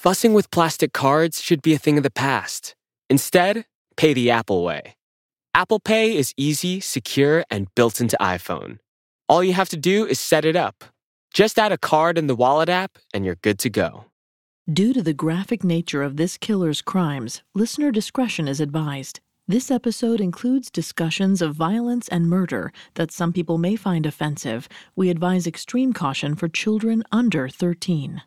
fussing with plastic cards should be a thing of the past. Instead, pay the Apple way. Apple Pay is easy, secure, and built into iPhone. All you have to do is set it up. Just add a card in the Wallet app, and you're good to go. Due to the graphic nature of this killer's crimes, listener discretion is advised. This episode includes discussions of violence and murder that some people may find offensive. We advise extreme caution for children under 13.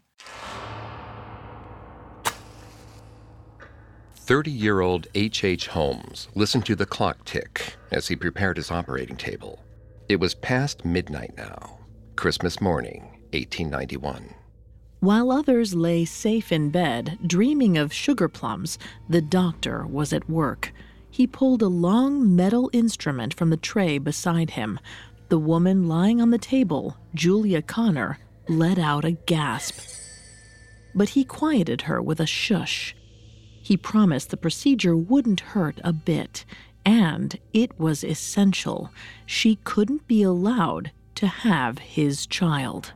30-year-old H.H. Holmes listened to the clock tick as he prepared his operating table. It was past midnight now, Christmas morning, 1891. While others lay safe in bed, dreaming of sugar plums, the doctor was at work. He pulled a long metal instrument from the tray beside him. The woman lying on the table, Julia Connor, let out a gasp. But he quieted her with a shush. He promised the procedure wouldn't hurt a bit, and it was essential. She couldn't be allowed to have his child.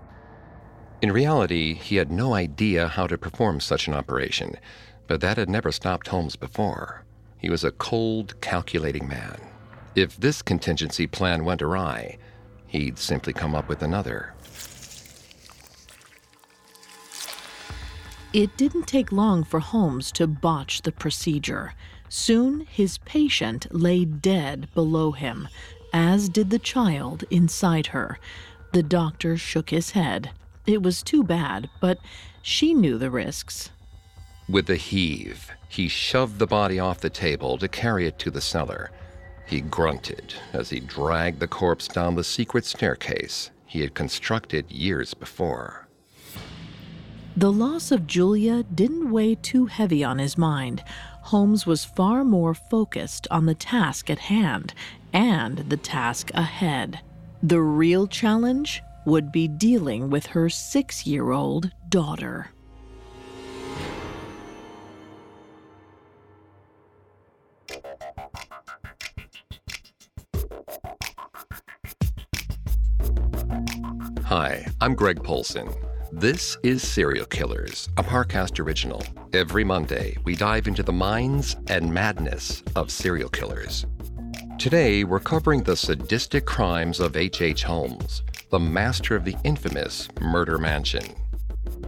In reality, he had no idea how to perform such an operation, but that had never stopped Holmes before. He was a cold, calculating man. If this contingency plan went awry, he'd simply come up with another. It didn't take long for Holmes to botch the procedure. Soon, his patient lay dead below him, as did the child inside her. The doctor shook his head. It was too bad, but she knew the risks. With a heave, he shoved the body off the table to carry it to the cellar. He grunted as he dragged the corpse down the secret staircase he had constructed years before. The loss of Julia didn't weigh too heavy on his mind. Holmes was far more focused on the task at hand and the task ahead. The real challenge would be dealing with her 6-year-old daughter. Hi, I'm Greg Polson. This is Serial Killers, a Parcast original. Every Monday, we dive into the minds and madness of serial killers. Today, we're covering the sadistic crimes of H.H. Holmes, the master of the infamous Murder Mansion.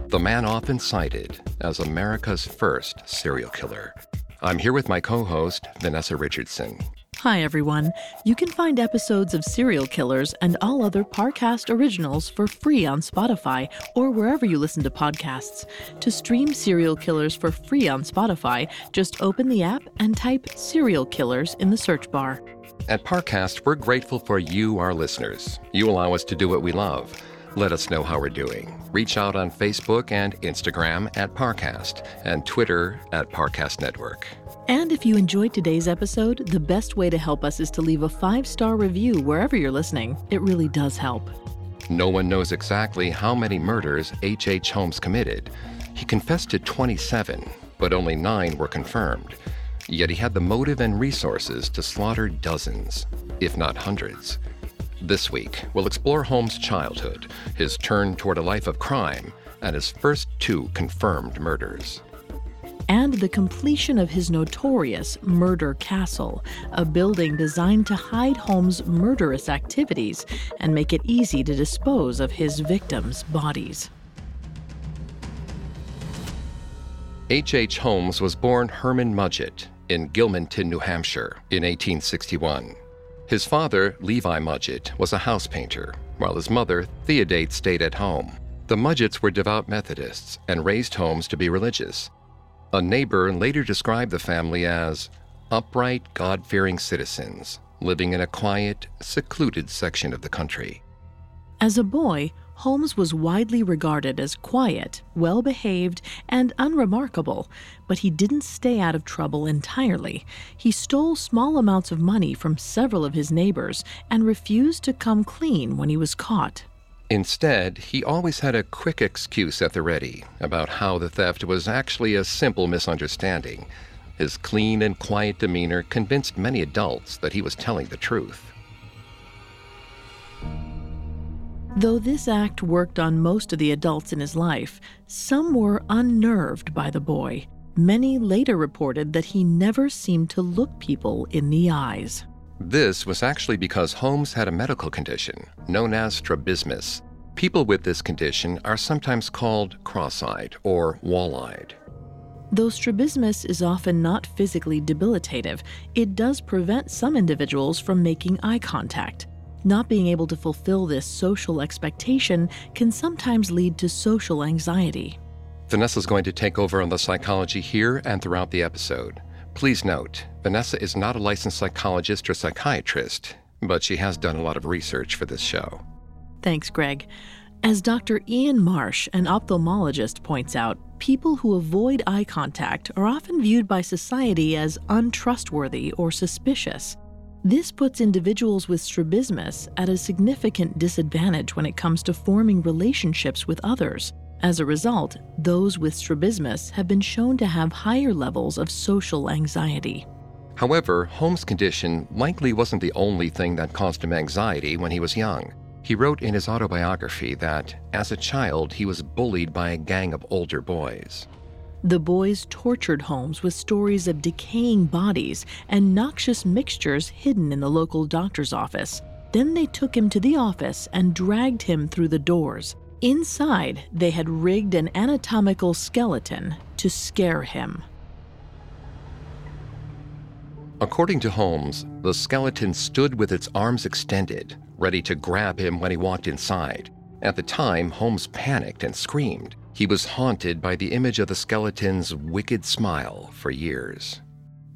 The man often cited as America's first serial killer. I'm here with my co-host, Vanessa Richardson. Hi, everyone. You can find episodes of Serial Killers and all other Parcast originals for free on Spotify or wherever you listen to podcasts. To stream Serial Killers for free on Spotify, just open the app and type Serial Killers in the search bar. At Parcast, we're grateful for you, our listeners. You allow us to do what we love. Let us know how we're doing. Reach out on Facebook and Instagram at Parcast and Twitter at Parcast Network. And if you enjoyed today's episode, the best way to help us is to leave a 5-star review wherever you're listening. It really does help. No one knows exactly how many murders H.H. Holmes committed. He confessed to 27, but only 9 were confirmed. Yet he had the motive and resources to slaughter dozens, if not hundreds. This week, we'll explore Holmes' childhood, his turn toward a life of crime, and his first 2 confirmed murders. And the completion of his notorious Murder Castle, a building designed to hide Holmes' murderous activities and make it easy to dispose of his victims' bodies. H.H. Holmes was born Herman Mudgett in Gilmanton, New Hampshire, in 1861. His father, Levi Mudgett, was a house painter, while his mother, Theodate, stayed at home. The Mudgetts were devout Methodists and raised Holmes to be religious. A neighbor later described the family as upright, God-fearing citizens living in a quiet, secluded section of the country. As a boy, Holmes was widely regarded as quiet, well-behaved, and unremarkable, but he didn't stay out of trouble entirely. He stole small amounts of money from several of his neighbors and refused to come clean when he was caught. Instead, he always had a quick excuse at the ready about how the theft was actually a simple misunderstanding. His clean and quiet demeanor convinced many adults that he was telling the truth. Though this act worked on most of the adults in his life, some were unnerved by the boy. Many later reported that he never seemed to look people in the eyes. This was actually because Holmes had a medical condition known as strabismus. People with this condition are sometimes called cross-eyed or wall-eyed. Though strabismus is often not physically debilitative, it does prevent some individuals from making eye contact. Not being able to fulfill this social expectation can sometimes lead to social anxiety. Vanessa's going to take over on the psychology here and throughout the episode. Please note, Vanessa is not a licensed psychologist or psychiatrist, but she has done a lot of research for this show. Thanks, Greg. As Dr. Ian Marsh, an ophthalmologist, points out, people who avoid eye contact are often viewed by society as untrustworthy or suspicious. This puts individuals with strabismus at a significant disadvantage when it comes to forming relationships with others. As a result, those with strabismus have been shown to have higher levels of social anxiety. However, Holmes' condition likely wasn't the only thing that caused him anxiety when he was young. He wrote in his autobiography that, as a child, he was bullied by a gang of older boys. The boys tortured Holmes with stories of decaying bodies and noxious mixtures hidden in the local doctor's office. Then they took him to the office and dragged him through the doors. Inside, they had rigged an anatomical skeleton to scare him. According to Holmes, the skeleton stood with its arms extended, ready to grab him when he walked inside. At the time, Holmes panicked and screamed. He was haunted by the image of the skeleton's wicked smile for years.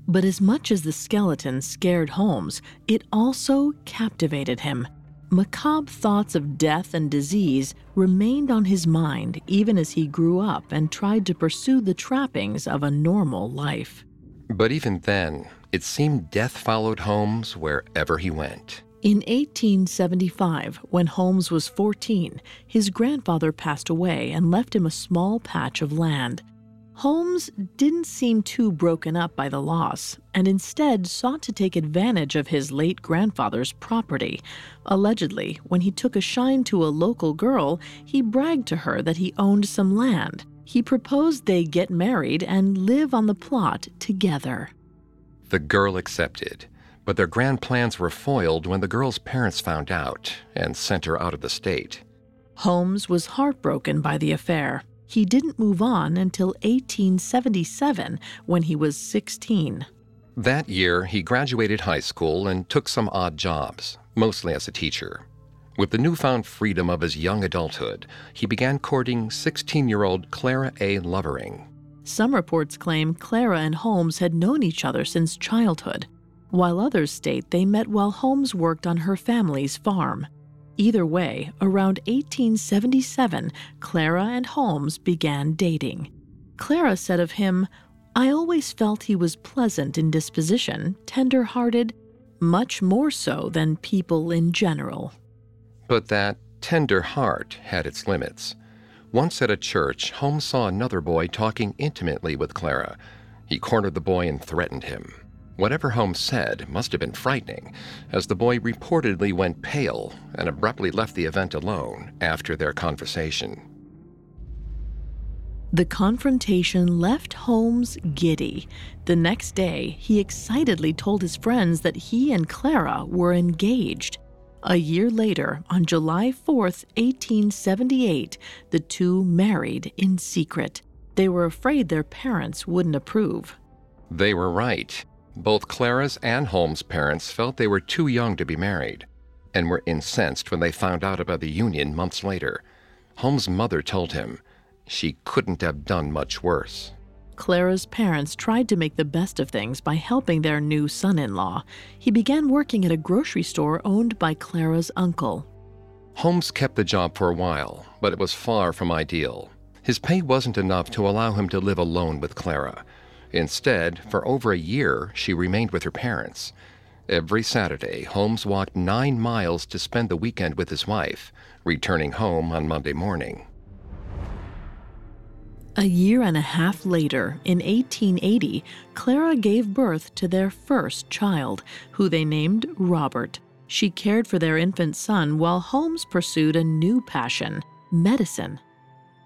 But as much as the skeleton scared Holmes, it also captivated him. Macabre thoughts of death and disease remained on his mind even as he grew up and tried to pursue the trappings of a normal life. But even then, it seemed death followed Holmes wherever he went. In 1875, when Holmes was 14, his grandfather passed away and left him a small patch of land. Holmes didn't seem too broken up by the loss and instead sought to take advantage of his late grandfather's property. Allegedly, when he took a shine to a local girl, he bragged to her that he owned some land. He proposed they get married and live on the plot together. The girl accepted. But their grand plans were foiled when the girl's parents found out and sent her out of the state. Holmes was heartbroken by the affair. He didn't move on until 1877, when he was 16. That year, he graduated high school and took some odd jobs, mostly as a teacher. With the newfound freedom of his young adulthood, he began courting 16-year-old Clara A. Lovering. Some reports claim Clara and Holmes had known each other since childhood, while others state they met while Holmes worked on her family's farm. Either way, around 1877, Clara and Holmes began dating. Clara said of him, "I always felt he was pleasant in disposition, tender-hearted, much more so than people in general." But that tender heart had its limits. Once at a church, Holmes saw another boy talking intimately with Clara. He cornered the boy and threatened him. Whatever Holmes said must have been frightening, as the boy reportedly went pale and abruptly left the event alone after their conversation. The confrontation left Holmes giddy. The next day, he excitedly told his friends that he and Clara were engaged. A year later, on July 4th, 1878, the two married in secret. They were afraid their parents wouldn't approve. They were right. Both Clara's and Holmes' parents felt they were too young to be married and were incensed when they found out about the union months later. Holmes' mother told him she couldn't have done much worse. Clara's parents tried to make the best of things by helping their new son-in-law. He began working at a grocery store owned by Clara's uncle. Holmes kept the job for a while, but it was far from ideal. His pay wasn't enough to allow him to live alone with Clara. Instead, for over a year, she remained with her parents. Every Saturday, Holmes walked 9 miles to spend the weekend with his wife, returning home on Monday morning. A year and a half later, in 1880, Clara gave birth to their first child, who they named Robert. She cared for their infant son while Holmes pursued a new passion, medicine.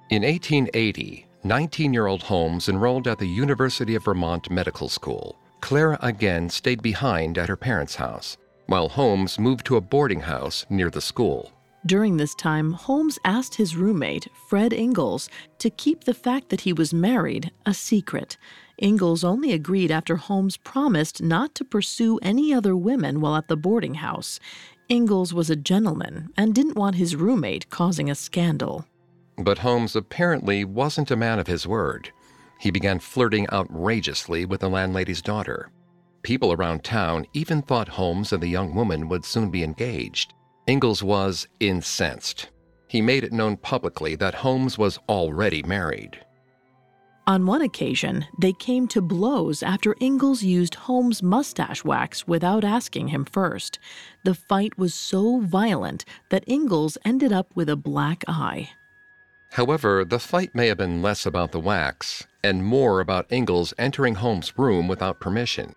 In 1880, 19-year-old Holmes enrolled at the University of Vermont Medical School. Clara again stayed behind at her parents' house, while Holmes moved to a boarding house near the school. During this time, Holmes asked his roommate, Fred Ingalls, to keep the fact that he was married a secret. Ingalls only agreed after Holmes promised not to pursue any other women while at the boarding house. Ingalls was a gentleman and didn't want his roommate causing a scandal. But Holmes apparently wasn't a man of his word. He began flirting outrageously with the landlady's daughter. People around town even thought Holmes and the young woman would soon be engaged. Ingalls was incensed. He made it known publicly that Holmes was already married. On one occasion, they came to blows after Ingalls used Holmes' mustache wax without asking him first. The fight was so violent that Ingalls ended up with a black eye. However, the fight may have been less about the wax and more about Ingalls entering Holmes' room without permission.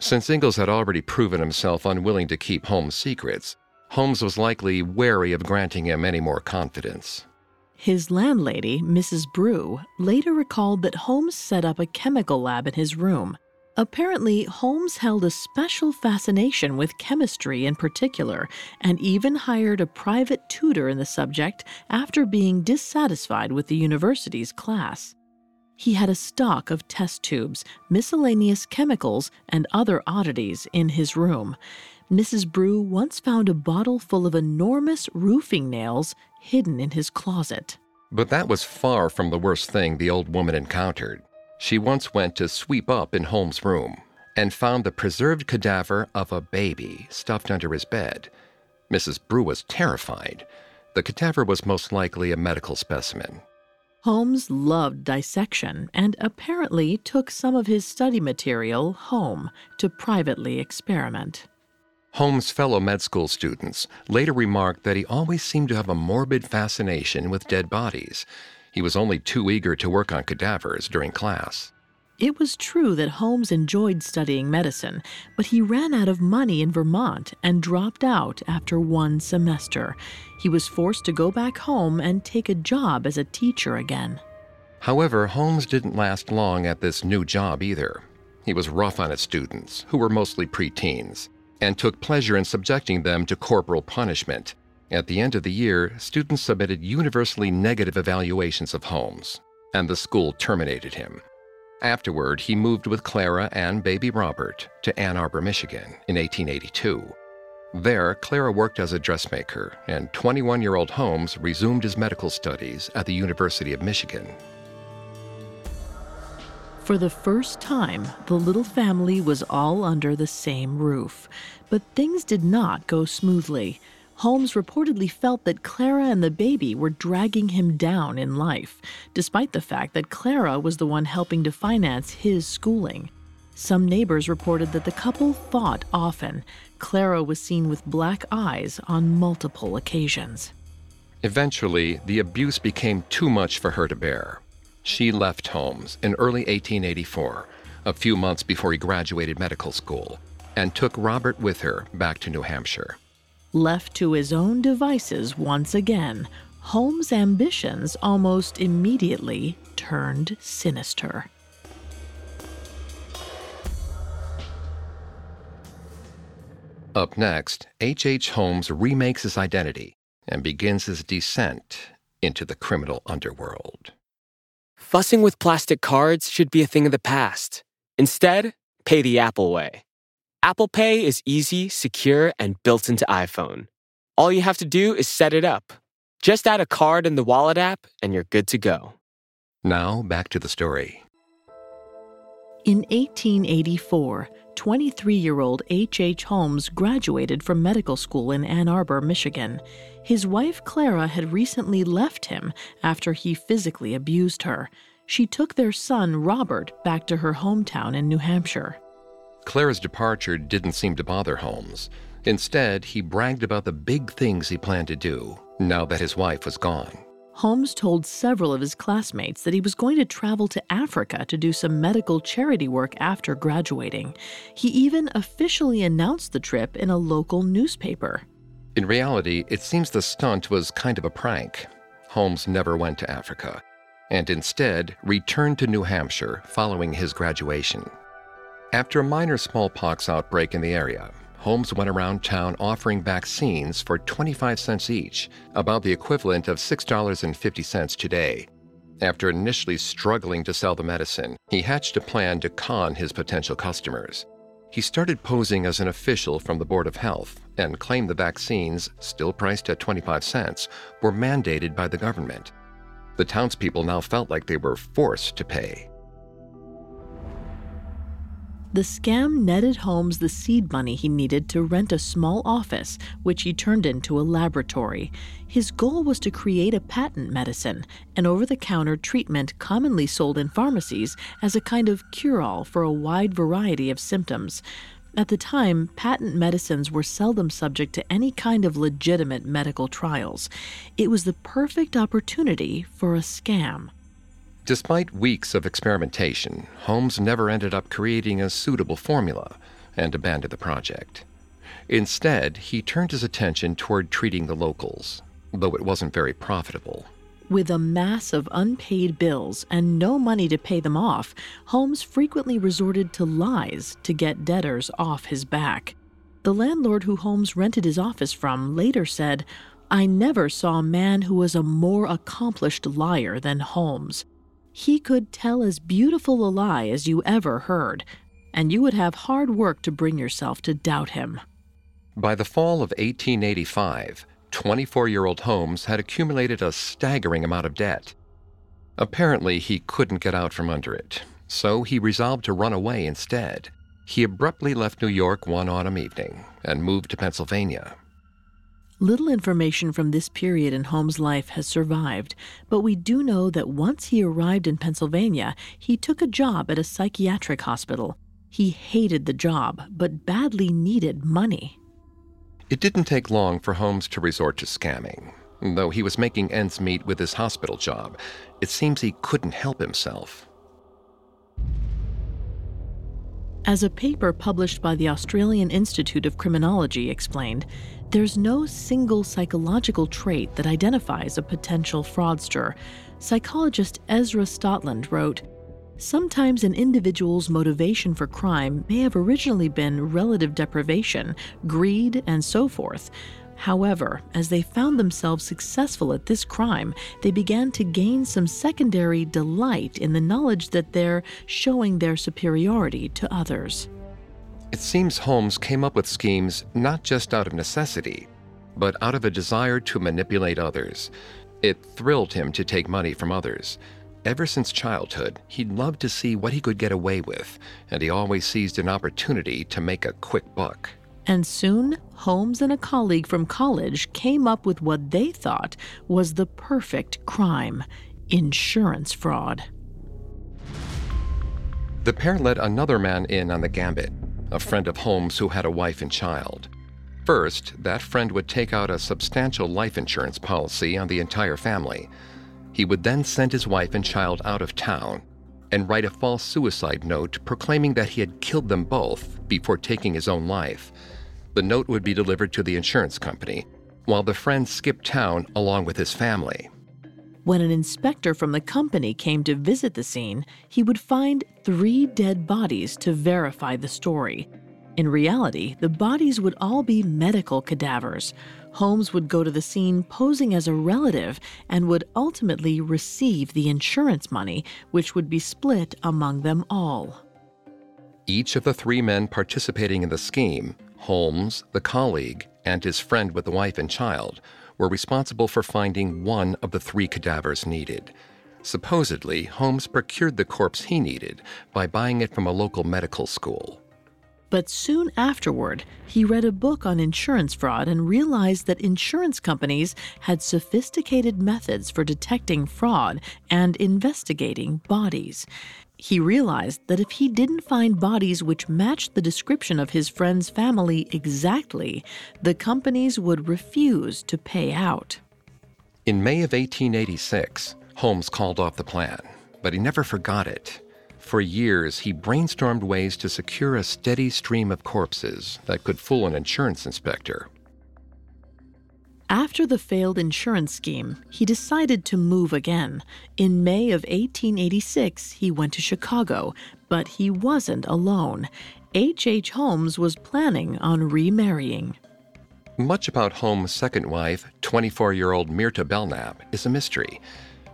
Since Ingalls had already proven himself unwilling to keep Holmes' secrets, Holmes was likely wary of granting him any more confidence. His landlady, Mrs. Brew, later recalled that Holmes set up a chemical lab in his room. Apparently, Holmes held a special fascination with chemistry in particular, and even hired a private tutor in the subject after being dissatisfied with the university's class. He had a stock of test tubes, miscellaneous chemicals, and other oddities in his room. Mrs. Brew once found a bottle full of enormous roofing nails hidden in his closet. But that was far from the worst thing the old woman encountered. She once went to sweep up in Holmes' room and found the preserved cadaver of a baby stuffed under his bed. Mrs. Brew was terrified. The cadaver was most likely a medical specimen. Holmes loved dissection and apparently took some of his study material home to privately experiment. Holmes' fellow med school students later remarked that he always seemed to have a morbid fascination with dead bodies. He was only too eager to work on cadavers during class. It was true that Holmes enjoyed studying medicine, but he ran out of money in Vermont and dropped out after one semester. He was forced to go back home and take a job as a teacher again. However, Holmes didn't last long at this new job either. He was rough on his students, who were mostly preteens, and took pleasure in subjecting them to corporal punishment. At the end of the year, students submitted universally negative evaluations of Holmes, and the school terminated him. Afterward, he moved with Clara and baby Robert to Ann Arbor, Michigan in 1882. There, Clara worked as a dressmaker, and 21-year-old Holmes resumed his medical studies at the University of Michigan. For the first time, the little family was all under the same roof. But things did not go smoothly. Holmes reportedly felt that Clara and the baby were dragging him down in life, despite the fact that Clara was the one helping to finance his schooling. Some neighbors reported that the couple fought often. Clara was seen with black eyes on multiple occasions. Eventually, the abuse became too much for her to bear. She left Holmes in early 1884, a few months before he graduated medical school, and took Robert with her back to New Hampshire. Left to his own devices once again, Holmes' ambitions almost immediately turned sinister. Up next, H.H. Holmes remakes his identity and begins his descent into the criminal underworld. Fussing with plastic cards should be a thing of the past. Instead, pay the Apple way. Apple Pay is easy, secure, and built into iPhone. All you have to do is set it up. Just add a card in the Wallet app, and you're good to go. Now, back to the story. In 1884, 23-year-old H.H. Holmes graduated from medical school in Ann Arbor, Michigan. His wife Clara had recently left him after he physically abused her. She took their son Robert back to her hometown in New Hampshire. Clara's departure didn't seem to bother Holmes. Instead, he bragged about the big things he planned to do now that his wife was gone. Holmes told several of his classmates that he was going to travel to Africa to do some medical charity work after graduating. He even officially announced the trip in a local newspaper. In reality, it seems the stunt was kind of a prank. Holmes never went to Africa, and instead returned to New Hampshire following his graduation. After a minor smallpox outbreak in the area, Holmes went around town offering vaccines for 25 cents each, about the equivalent of $6.50 today. After initially struggling to sell the medicine, he hatched a plan to con his potential customers. He started posing as an official from the Board of Health and claimed the vaccines, still priced at 25 cents, were mandated by the government. The townspeople now felt like they were forced to pay. The scam netted Holmes the seed money he needed to rent a small office, which he turned into a laboratory. His goal was to create a patent medicine, an over-the-counter treatment commonly sold in pharmacies as a kind of cure-all for a wide variety of symptoms. At the time, patent medicines were seldom subject to any kind of legitimate medical trials. It was the perfect opportunity for a scam. Despite weeks of experimentation, Holmes never ended up creating a suitable formula and abandoned the project. Instead, he turned his attention toward treating the locals, though it wasn't very profitable. With a mass of unpaid bills and no money to pay them off, Holmes frequently resorted to lies to get debtors off his back. The landlord who Holmes rented his office from later said, "I never saw a man who was a more accomplished liar than Holmes. He could tell as beautiful a lie as you ever heard, and you would have hard work to bring yourself to doubt him." By the fall of 1885, 24-year-old Holmes had accumulated a staggering amount of debt. Apparently, he couldn't get out from under it, so he resolved to run away instead. He abruptly left New York one autumn evening and moved to Pennsylvania. Little information from this period in Holmes' life has survived, but we do know that once he arrived in Pennsylvania, he took a job at a psychiatric hospital. He hated the job, but badly needed money. It didn't take long for Holmes to resort to scamming. Though he was making ends meet with his hospital job, it seems he couldn't help himself. As a paper published by the Australian Institute of Criminology explained, there's no single psychological trait that identifies a potential fraudster. Psychologist Ezra Stotland wrote, "Sometimes an individual's motivation for crime may have originally been relative deprivation, greed, and so forth. However, as they found themselves successful at this crime, they began to gain some secondary delight in the knowledge that they're showing their superiority to others." It seems Holmes came up with schemes not just out of necessity, but out of a desire to manipulate others. It thrilled him to take money from others. Ever since childhood, he loved to see what he could get away with, and he always seized an opportunity to make a quick buck. And soon, Holmes and a colleague from college came up with what they thought was the perfect crime: insurance fraud. The pair let another man in on the gambit, a friend of Holmes who had a wife and child. First, that friend would take out a substantial life insurance policy on the entire family. He would then send his wife and child out of town and write a false suicide note proclaiming that he had killed them both before taking his own life. The note would be delivered to the insurance company, while the friend skipped town along with his family. When an inspector from the company came to visit the scene, he would find 3 dead bodies to verify the story. In reality, the bodies would all be medical cadavers. Holmes would go to the scene posing as a relative and would ultimately receive the insurance money, which would be split among them all. Each of the 3 men participating in the scheme, Holmes, the colleague, and his friend with the wife and child, were responsible for finding one of the 3 cadavers needed. Supposedly, Holmes procured the corpse he needed by buying it from a local medical school. But soon afterward, he read a book on insurance fraud and realized that insurance companies had sophisticated methods for detecting fraud and investigating bodies. He realized that if he didn't find bodies which matched the description of his friend's family exactly, the companies would refuse to pay out. In May of 1886, Holmes called off the plan, but he never forgot it. For years, he brainstormed ways to secure a steady stream of corpses that could fool an insurance inspector. After the failed insurance scheme, he decided to move again. In May of 1886, he went to Chicago, but he wasn't alone. H.H. Holmes was planning on remarrying. Much about Holmes' second wife, 24-year-old Myrta Belknap, is a mystery.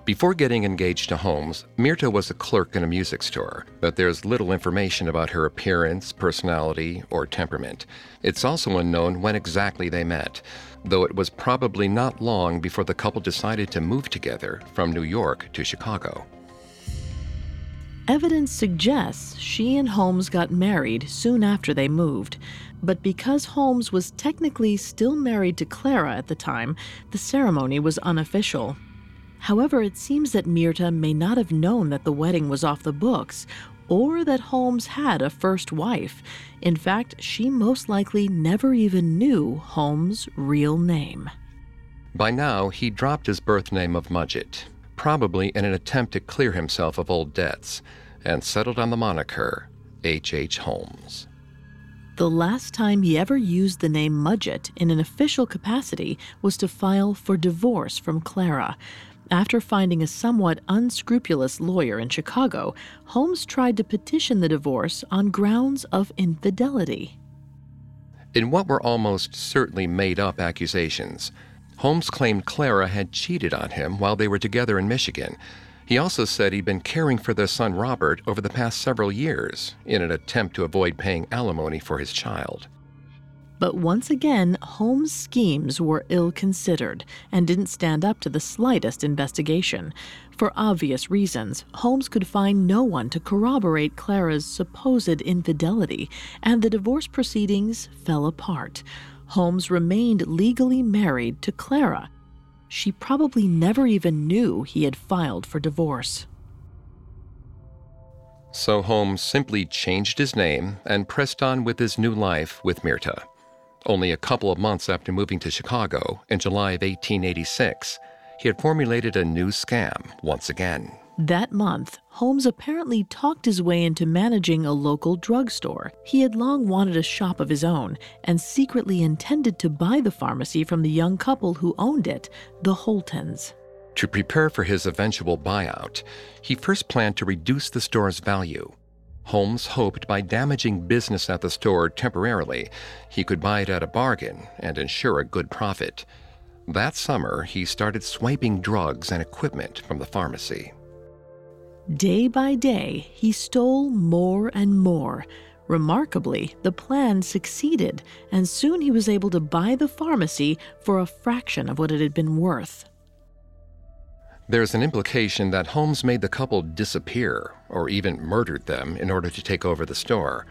Before getting engaged to Holmes, Myrta was a clerk in a music store, but there's little information about her appearance, personality, or temperament. It's also unknown when exactly they met, though it was probably not long before the couple decided to move together from New York to Chicago. Evidence suggests she and Holmes got married soon after they moved, but because Holmes was technically still married to Clara at the time, the ceremony was unofficial. However, it seems that Myrta may not have known that the wedding was off the books, or that Holmes had a first wife. In fact, she most likely never even knew Holmes' real name. By now, he dropped his birth name of Mudgett, probably in an attempt to clear himself of old debts, and settled on the moniker H.H. Holmes. The last time he ever used the name Mudgett in an official capacity was to file for divorce from Clara. After finding a somewhat unscrupulous lawyer in Chicago, Holmes tried to petition the divorce on grounds of infidelity. In what were almost certainly made-up accusations, Holmes claimed Clara had cheated on him while they were together in Michigan. He also said he'd been caring for their son Robert over the past several years in an attempt to avoid paying alimony for his child. But once again, Holmes' schemes were ill-considered and didn't stand up to the slightest investigation. For obvious reasons, Holmes could find no one to corroborate Clara's supposed infidelity, and the divorce proceedings fell apart. Holmes remained legally married to Clara. She probably never even knew he had filed for divorce. So Holmes simply changed his name and pressed on with his new life with Myrta. Only a couple of months after moving to Chicago, in July of 1886, he had formulated a new scam once again. That month, Holmes apparently talked his way into managing a local drugstore. He had long wanted a shop of his own and secretly intended to buy the pharmacy from the young couple who owned it, the Holtons. To prepare for his eventual buyout, he first planned to reduce the store's value. Holmes hoped by damaging business at the store temporarily, he could buy it at a bargain and ensure a good profit. That summer, he started swiping drugs and equipment from the pharmacy. Day by day, he stole more and more. Remarkably, the plan succeeded, and soon he was able to buy the pharmacy for a fraction of what it had been worth. There's an implication that Holmes made the couple disappear, or even murdered them, in order to take over the store.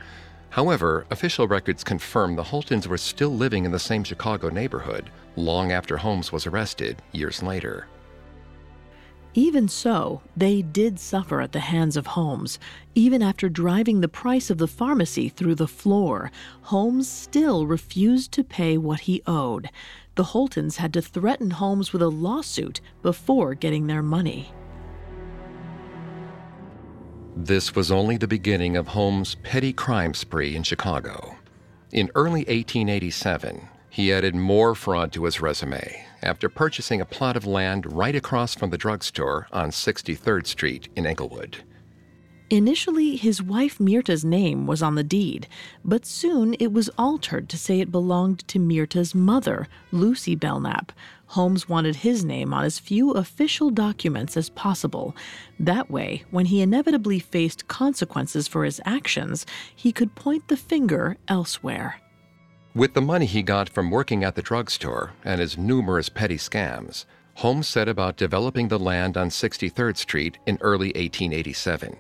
However, official records confirm the Holtons were still living in the same Chicago neighborhood long after Holmes was arrested years later. Even so, they did suffer at the hands of Holmes. Even after driving the price of the pharmacy through the floor, Holmes still refused to pay what he owed. The Holtons had to threaten Holmes with a lawsuit before getting their money. This was only the beginning of Holmes' petty crime spree in Chicago. In early 1887, he added more fraud to his resume after purchasing a plot of land right across from the drugstore on 63rd Street in Englewood. Initially, his wife Myrta's name was on the deed, but soon it was altered to say it belonged to Myrta's mother, Lucy Belknap. Holmes wanted his name on as few official documents as possible. That way, when he inevitably faced consequences for his actions, he could point the finger elsewhere. With the money he got from working at the drugstore and his numerous petty scams, Holmes set about developing the land on 63rd Street in early 1887.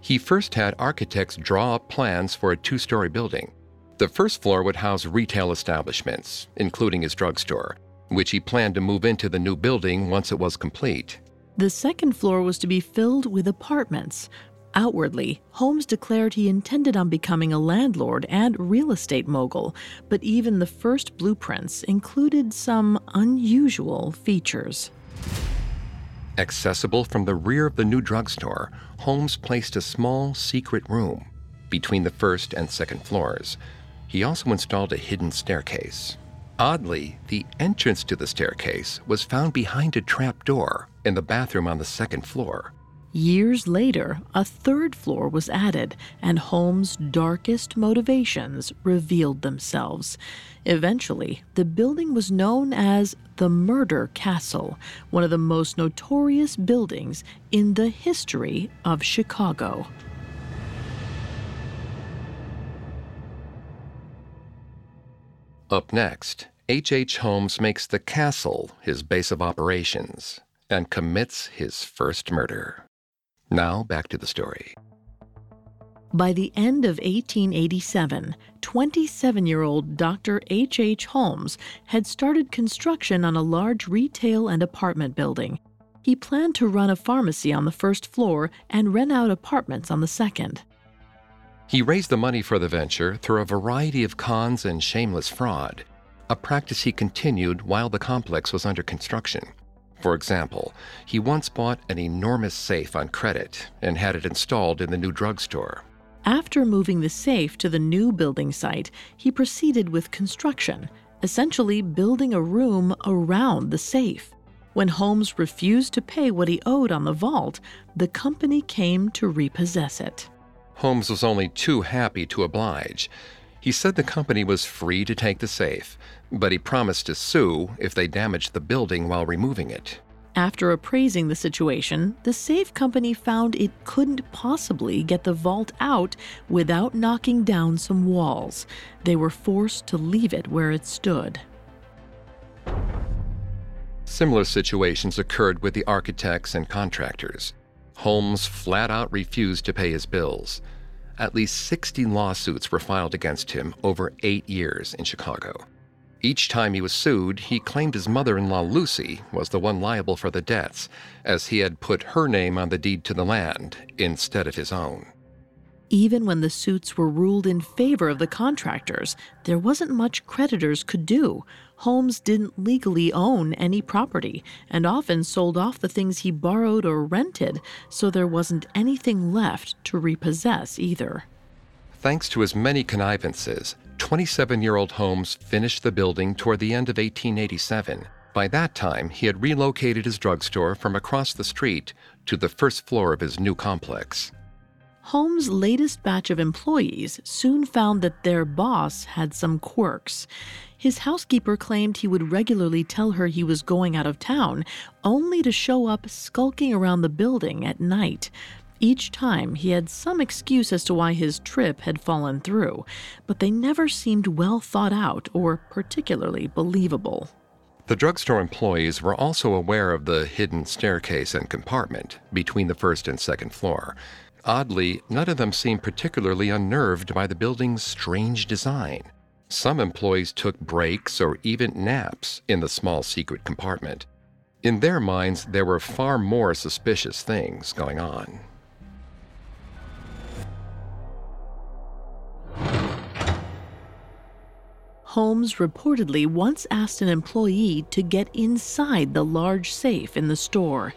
He first had architects draw up plans for a two-story building. The first floor would house retail establishments, including his drugstore, which he planned to move into the new building once it was complete. The second floor was to be filled with apartments. Outwardly, Holmes declared he intended on becoming a landlord and real estate mogul, but even the first blueprints included some unusual features. Accessible from the rear of the new drugstore, Holmes placed a small secret room between the first and second floors. He also installed a hidden staircase. Oddly, the entrance to the staircase was found behind a trap door in the bathroom on the second floor. Years later, a third floor was added, and Holmes' darkest motivations revealed themselves. Eventually, the building was known as the Murder Castle, one of the most notorious buildings in the history of Chicago. Up next, H.H. Holmes makes the castle his base of operations and commits his first murder. Now, back to the story. By the end of 1887, 27-year-old Dr. H.H. Holmes had started construction on a large retail and apartment building. He planned to run a pharmacy on the first floor and rent out apartments on the second. He raised the money for the venture through a variety of cons and shameless fraud, a practice he continued while the complex was under construction. For example, he once bought an enormous safe on credit and had it installed in the new drugstore. After moving the safe to the new building site, he proceeded with construction, essentially building a room around the safe. When Holmes refused to pay what he owed on the vault, the company came to repossess it. Holmes was only too happy to oblige. He said the company was free to take the safe, but he promised to sue if they damaged the building while removing it. After appraising the situation, the safe company found it couldn't possibly get the vault out without knocking down some walls. They were forced to leave it where it stood. Similar situations occurred with the architects and contractors. Holmes flat out refused to pay his bills. At least 60 lawsuits were filed against him over 8 years in Chicago. Each time he was sued, he claimed his mother-in-law, Lucy, was the one liable for the debts, as he had put her name on the deed to the land instead of his own. Even when the suits were ruled in favor of the contractors, there wasn't much creditors could do. Holmes didn't legally own any property and often sold off the things he borrowed or rented, so there wasn't anything left to repossess either. Thanks to his many connivances, 27-year-old Holmes finished the building toward the end of 1887. By that time, he had relocated his drugstore from across the street to the first floor of his new complex. Holmes' latest batch of employees soon found that their boss had some quirks. His housekeeper claimed he would regularly tell her he was going out of town, only to show up skulking around the building at night. Each time, he had some excuse as to why his trip had fallen through, but they never seemed well thought out or particularly believable. The drugstore employees were also aware of the hidden staircase and compartment between the first and second floor. Oddly, none of them seemed particularly unnerved by the building's strange design. Some employees took breaks or even naps in the small secret compartment. In their minds, there were far more suspicious things going on. Holmes reportedly once asked an employee to get inside the large safe in the store.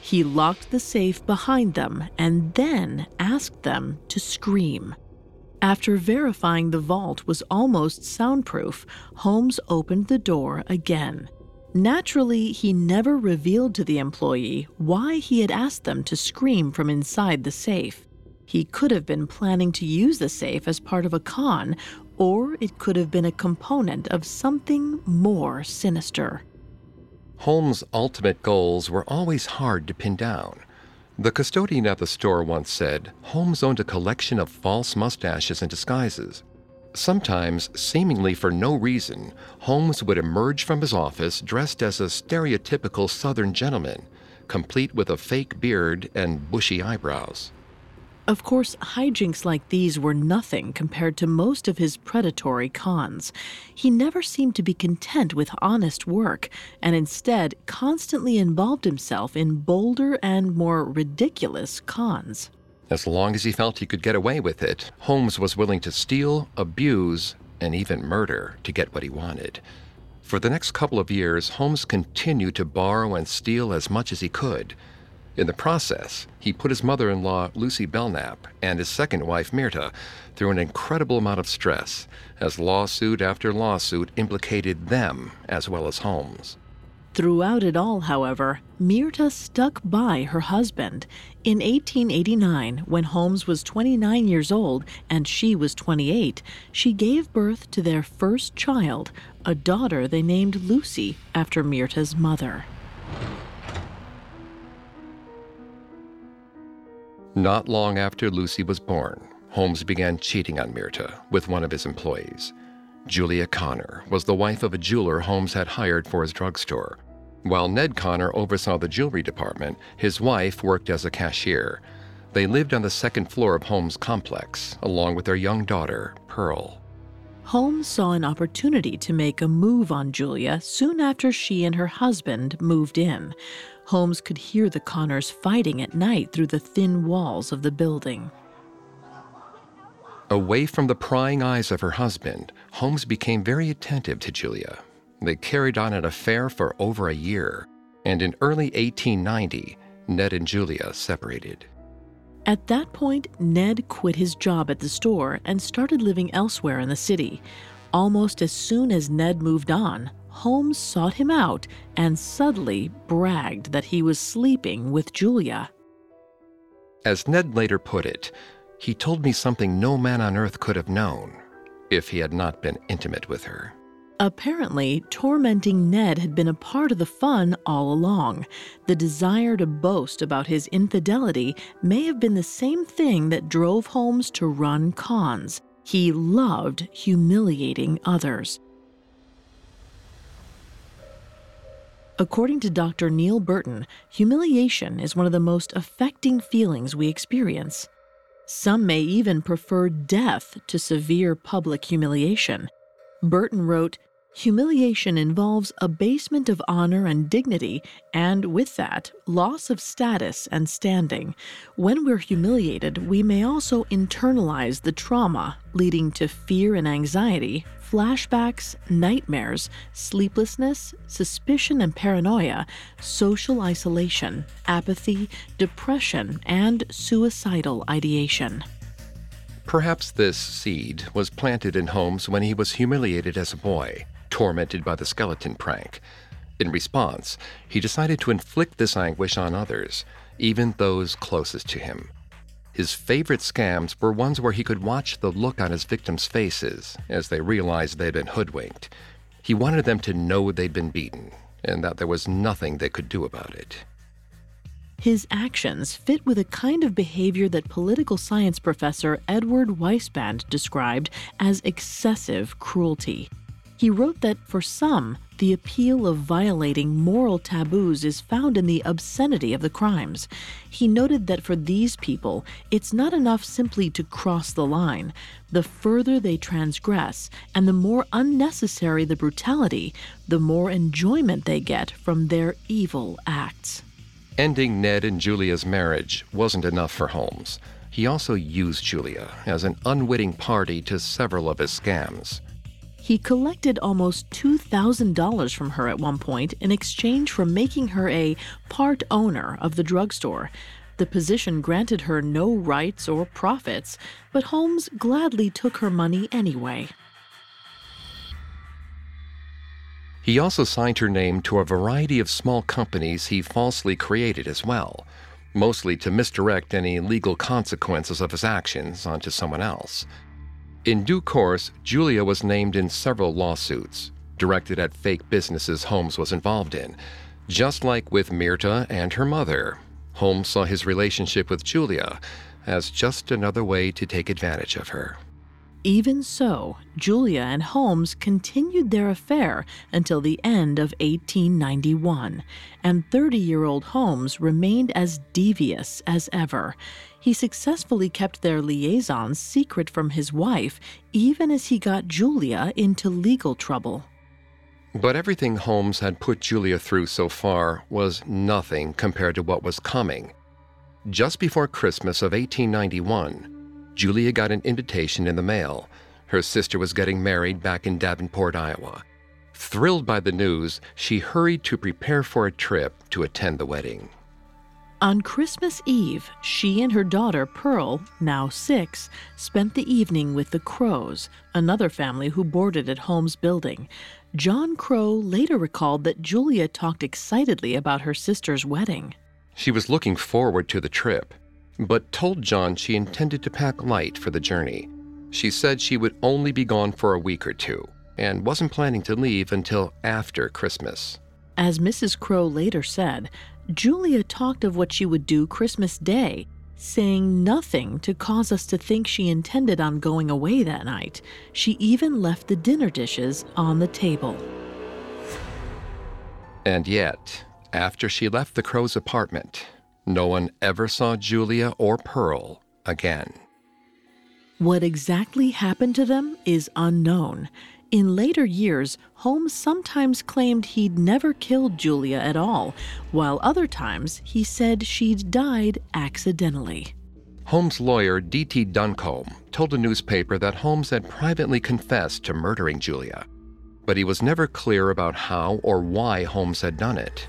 He locked the safe behind them and then asked them to scream. After verifying the vault was almost soundproof, Holmes opened the door again. Naturally, he never revealed to the employee why he had asked them to scream from inside the safe. He could have been planning to use the safe as part of a con, or it could have been a component of something more sinister. Holmes' ultimate goals were always hard to pin down. The custodian at the store once said Holmes owned a collection of false mustaches and disguises. Sometimes, seemingly for no reason, Holmes would emerge from his office dressed as a stereotypical Southern gentleman, complete with a fake beard and bushy eyebrows. Of course, hijinks like these were nothing compared to most of his predatory cons. He never seemed to be content with honest work, and instead constantly involved himself in bolder and more ridiculous cons. As long as he felt he could get away with it, Holmes was willing to steal, abuse, and even murder to get what he wanted. For the next couple of years, Holmes continued to borrow and steal as much as he could. In the process, he put his mother-in-law, Lucy Belknap, and his second wife, Myrta, through an incredible amount of stress, as lawsuit after lawsuit implicated them as well as Holmes. Throughout it all, however, Myrta stuck by her husband. In 1889, when Holmes was 29 years old and she was 28, she gave birth to their first child, a daughter they named Lucy after Myrta's mother. Not long after Lucy was born, Holmes began cheating on Myrta with one of his employees. Julia Connor was the wife of a jeweler Holmes had hired for his drugstore. While Ned Connor oversaw the jewelry department, his wife worked as a cashier. They lived on the second floor of Holmes' complex, along with their young daughter, Pearl. Holmes saw an opportunity to make a move on Julia soon after she and her husband moved in. Holmes could hear the Connors fighting at night through the thin walls of the building. Away from the prying eyes of her husband, Holmes became very attentive to Julia. They carried on an affair for over a year, and in early 1890, Ned and Julia separated. At that point, Ned quit his job at the store and started living elsewhere in the city. Almost as soon as Ned moved on, Holmes sought him out and subtly bragged that he was sleeping with Julia. As Ned later put it, "He told me something no man on earth could have known if he had not been intimate with her." Apparently, tormenting Ned had been a part of the fun all along. The desire to boast about his infidelity may have been the same thing that drove Holmes to run cons. He loved humiliating others. According to Dr. Neil Burton, humiliation is one of the most affecting feelings we experience. Some may even prefer death to severe public humiliation. Burton wrote, "Humiliation involves abasement of honor and dignity, and with that, loss of status and standing. When we're humiliated, we may also internalize the trauma, leading to fear and anxiety, flashbacks, nightmares, sleeplessness, suspicion and paranoia, social isolation, apathy, depression, and suicidal ideation." Perhaps this seed was planted in Holmes when he was humiliated as a boy, tormented by the skeleton prank. In response, he decided to inflict this anguish on others, even those closest to him. His favorite scams were ones where he could watch the look on his victims' faces as they realized they'd been hoodwinked. He wanted them to know they'd been beaten and that there was nothing they could do about it. His actions fit with a kind of behavior that political science professor Edward Weisband described as excessive cruelty. He wrote that for some, the appeal of violating moral taboos is found in the obscenity of the crimes. He noted that for these people, it's not enough simply to cross the line. The further they transgress, and the more unnecessary the brutality, the more enjoyment they get from their evil acts. Ending Ned and Julia's marriage wasn't enough for Holmes. He also used Julia as an unwitting party to several of his scams. He collected almost $2,000 from her at one point in exchange for making her a part owner of the drugstore. The position granted her no rights or profits, but Holmes gladly took her money anyway. He also signed her name to a variety of small companies he falsely created as well, mostly to misdirect any legal consequences of his actions onto someone else. In due course, Julia was named in several lawsuits, directed at fake businesses Holmes was involved in. Just like with Myrta and her mother, Holmes saw his relationship with Julia as just another way to take advantage of her. Even so, Julia and Holmes continued their affair until the end of 1891, and 30-year-old Holmes remained as devious as ever. He successfully kept their liaison secret from his wife, even as he got Julia into legal trouble. But everything Holmes had put Julia through so far was nothing compared to what was coming. Just before Christmas of 1891, Julia got an invitation in the mail. Her sister was getting married back in Davenport, Iowa. Thrilled by the news, she hurried to prepare for a trip to attend the wedding. On Christmas Eve, she and her daughter Pearl, now 6, spent the evening with the Crows, another family who boarded at Holmes' building. John Crow later recalled that Julia talked excitedly about her sister's wedding. She was looking forward to the trip, but told John she intended to pack light for the journey. She said she would only be gone for a week or two and wasn't planning to leave until after Christmas. As Mrs. Crow later said, Julia talked of what she would do Christmas Day, saying nothing to cause us to think she intended on going away that night. She even left the dinner dishes on the table. And yet, after she left the Crow's apartment, no one ever saw Julia or Pearl again. What exactly happened to them is unknown. In later years, Holmes sometimes claimed he'd never killed Julia at all, while other times he said she'd died accidentally. Holmes' lawyer, D.T. Duncombe, told a newspaper that Holmes had privately confessed to murdering Julia, but he was never clear about how or why Holmes had done it.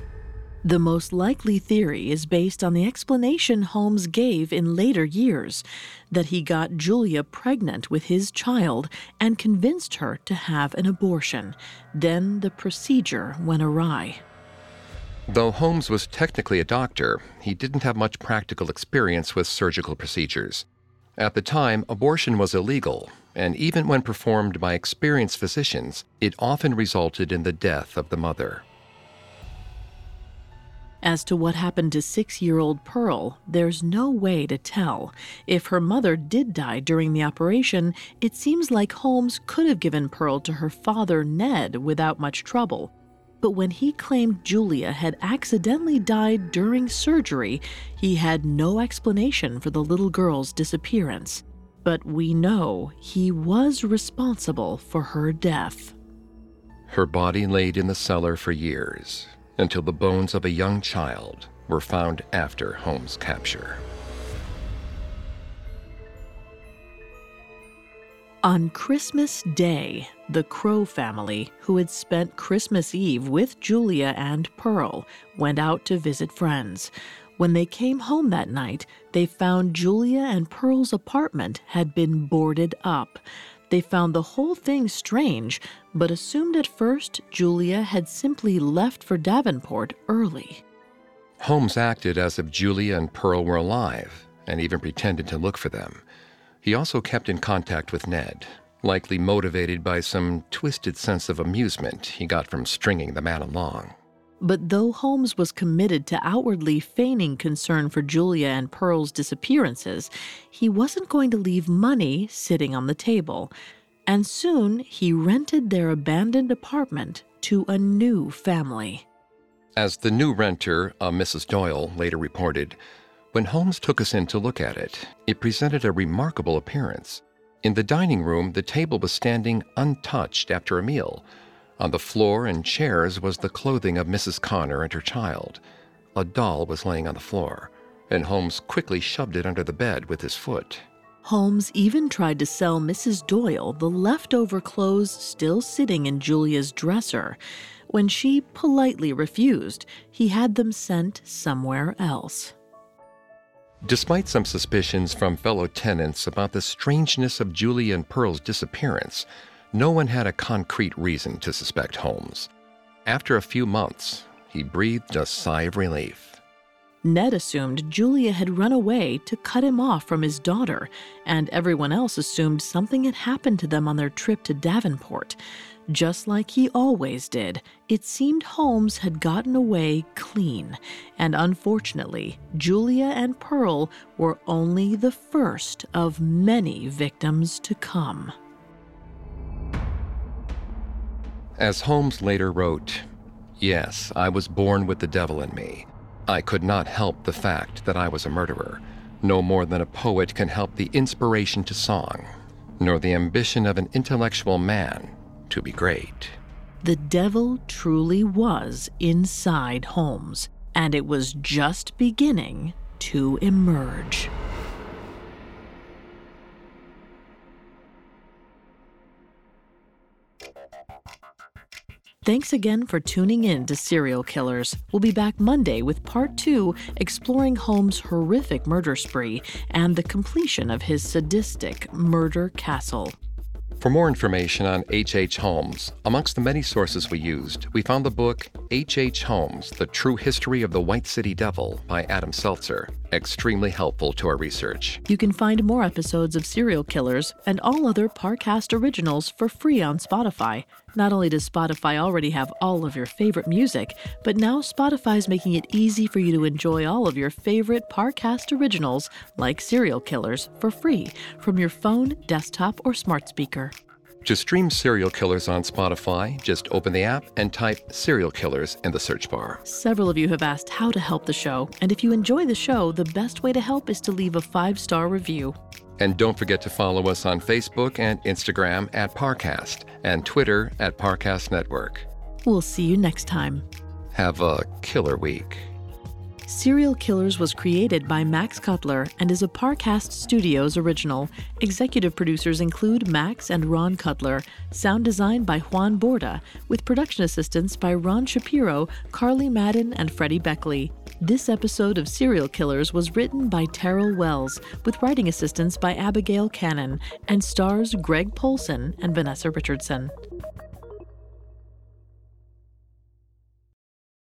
The most likely theory is based on the explanation Holmes gave in later years, that he got Julia pregnant with his child and convinced her to have an abortion. Then the procedure went awry. Though Holmes was technically a doctor, he didn't have much practical experience with surgical procedures. At the time, abortion was illegal, and even when performed by experienced physicians, it often resulted in the death of the mother. As to what happened to 6-year-old Pearl, there's no way to tell. If her mother did die during the operation, it seems like Holmes could have given Pearl to her father, Ned, without much trouble. But when he claimed Julia had accidentally died during surgery, he had no explanation for the little girl's disappearance. But we know he was responsible for her death. Her body laid in the cellar for years, until the bones of a young child were found after Holmes' capture. On Christmas Day, the Crow family, who had spent Christmas Eve with Julia and Pearl, went out to visit friends. When they came home that night, they found Julia and Pearl's apartment had been boarded up. They found the whole thing strange, but assumed at first Julia had simply left for Davenport early. Holmes acted as if Julia and Pearl were alive, and even pretended to look for them. He also kept in contact with Ned, likely motivated by some twisted sense of amusement he got from stringing the man along. But though Holmes was committed to outwardly feigning concern for Julia and Pearl's disappearances, he wasn't going to leave money sitting on the table. And soon, he rented their abandoned apartment to a new family. As the new renter, Mrs. Doyle, later reported, when Holmes took us in to look at it, it presented a remarkable appearance. In the dining room, the table was standing untouched after a meal. On the floor and chairs was the clothing of Mrs. Connor and her child. A doll was laying on the floor, and Holmes quickly shoved it under the bed with his foot. Holmes even tried to sell Mrs. Doyle the leftover clothes still sitting in Julia's dresser. When she politely refused, he had them sent somewhere else. Despite some suspicions from fellow tenants about the strangeness of Julia and Pearl's disappearance, no one had a concrete reason to suspect Holmes. After a few months, he breathed a sigh of relief. Ned assumed Julia had run away to cut him off from his daughter, and everyone else assumed something had happened to them on their trip to Davenport. Just like he always did, it seemed Holmes had gotten away clean, and unfortunately, Julia and Pearl were only the first of many victims to come. As Holmes later wrote, "Yes, I was born with the devil in me. I could not help the fact that I was a murderer, no more than a poet can help the inspiration to song, nor the ambition of an intellectual man to be great." The devil truly was inside Holmes, and it was just beginning to emerge. Thanks again for tuning in to Serial Killers. We'll be back Monday with Part 2, exploring Holmes' horrific murder spree and the completion of his sadistic Murder Castle. For more information on H.H. Holmes, amongst the many sources we used, we found the book H.H. Holmes, The True History of the White City Devil by Adam Seltzer, extremely helpful to our research. You can find more episodes of Serial Killers and all other Parcast originals for free on Spotify. Not only does Spotify already have all of your favorite music, but now Spotify's making it easy for you to enjoy all of your favorite Parcast originals, like Serial Killers, for free from your phone, desktop, or smart speaker. To stream Serial Killers on Spotify, just open the app and type Serial Killers in the search bar. Several of you have asked how to help the show, and if you enjoy the show, the best way to help is to leave a 5-star review. And don't forget to follow us on Facebook and Instagram at Parcast and Twitter at Parcast Network. We'll see you next time. Have a killer week. Serial Killers was created by Max Cutler and is a Parcast Studios original. Executive producers include Max and Ron Cutler. Sound design by Juan Borda, with production assistance by Ron Shapiro, Carly Madden, and Freddie Beckley. This episode of Serial Killers was written by Terrell Wells, with writing assistance by Abigail Cannon, and stars Greg Polson and Vanessa Richardson.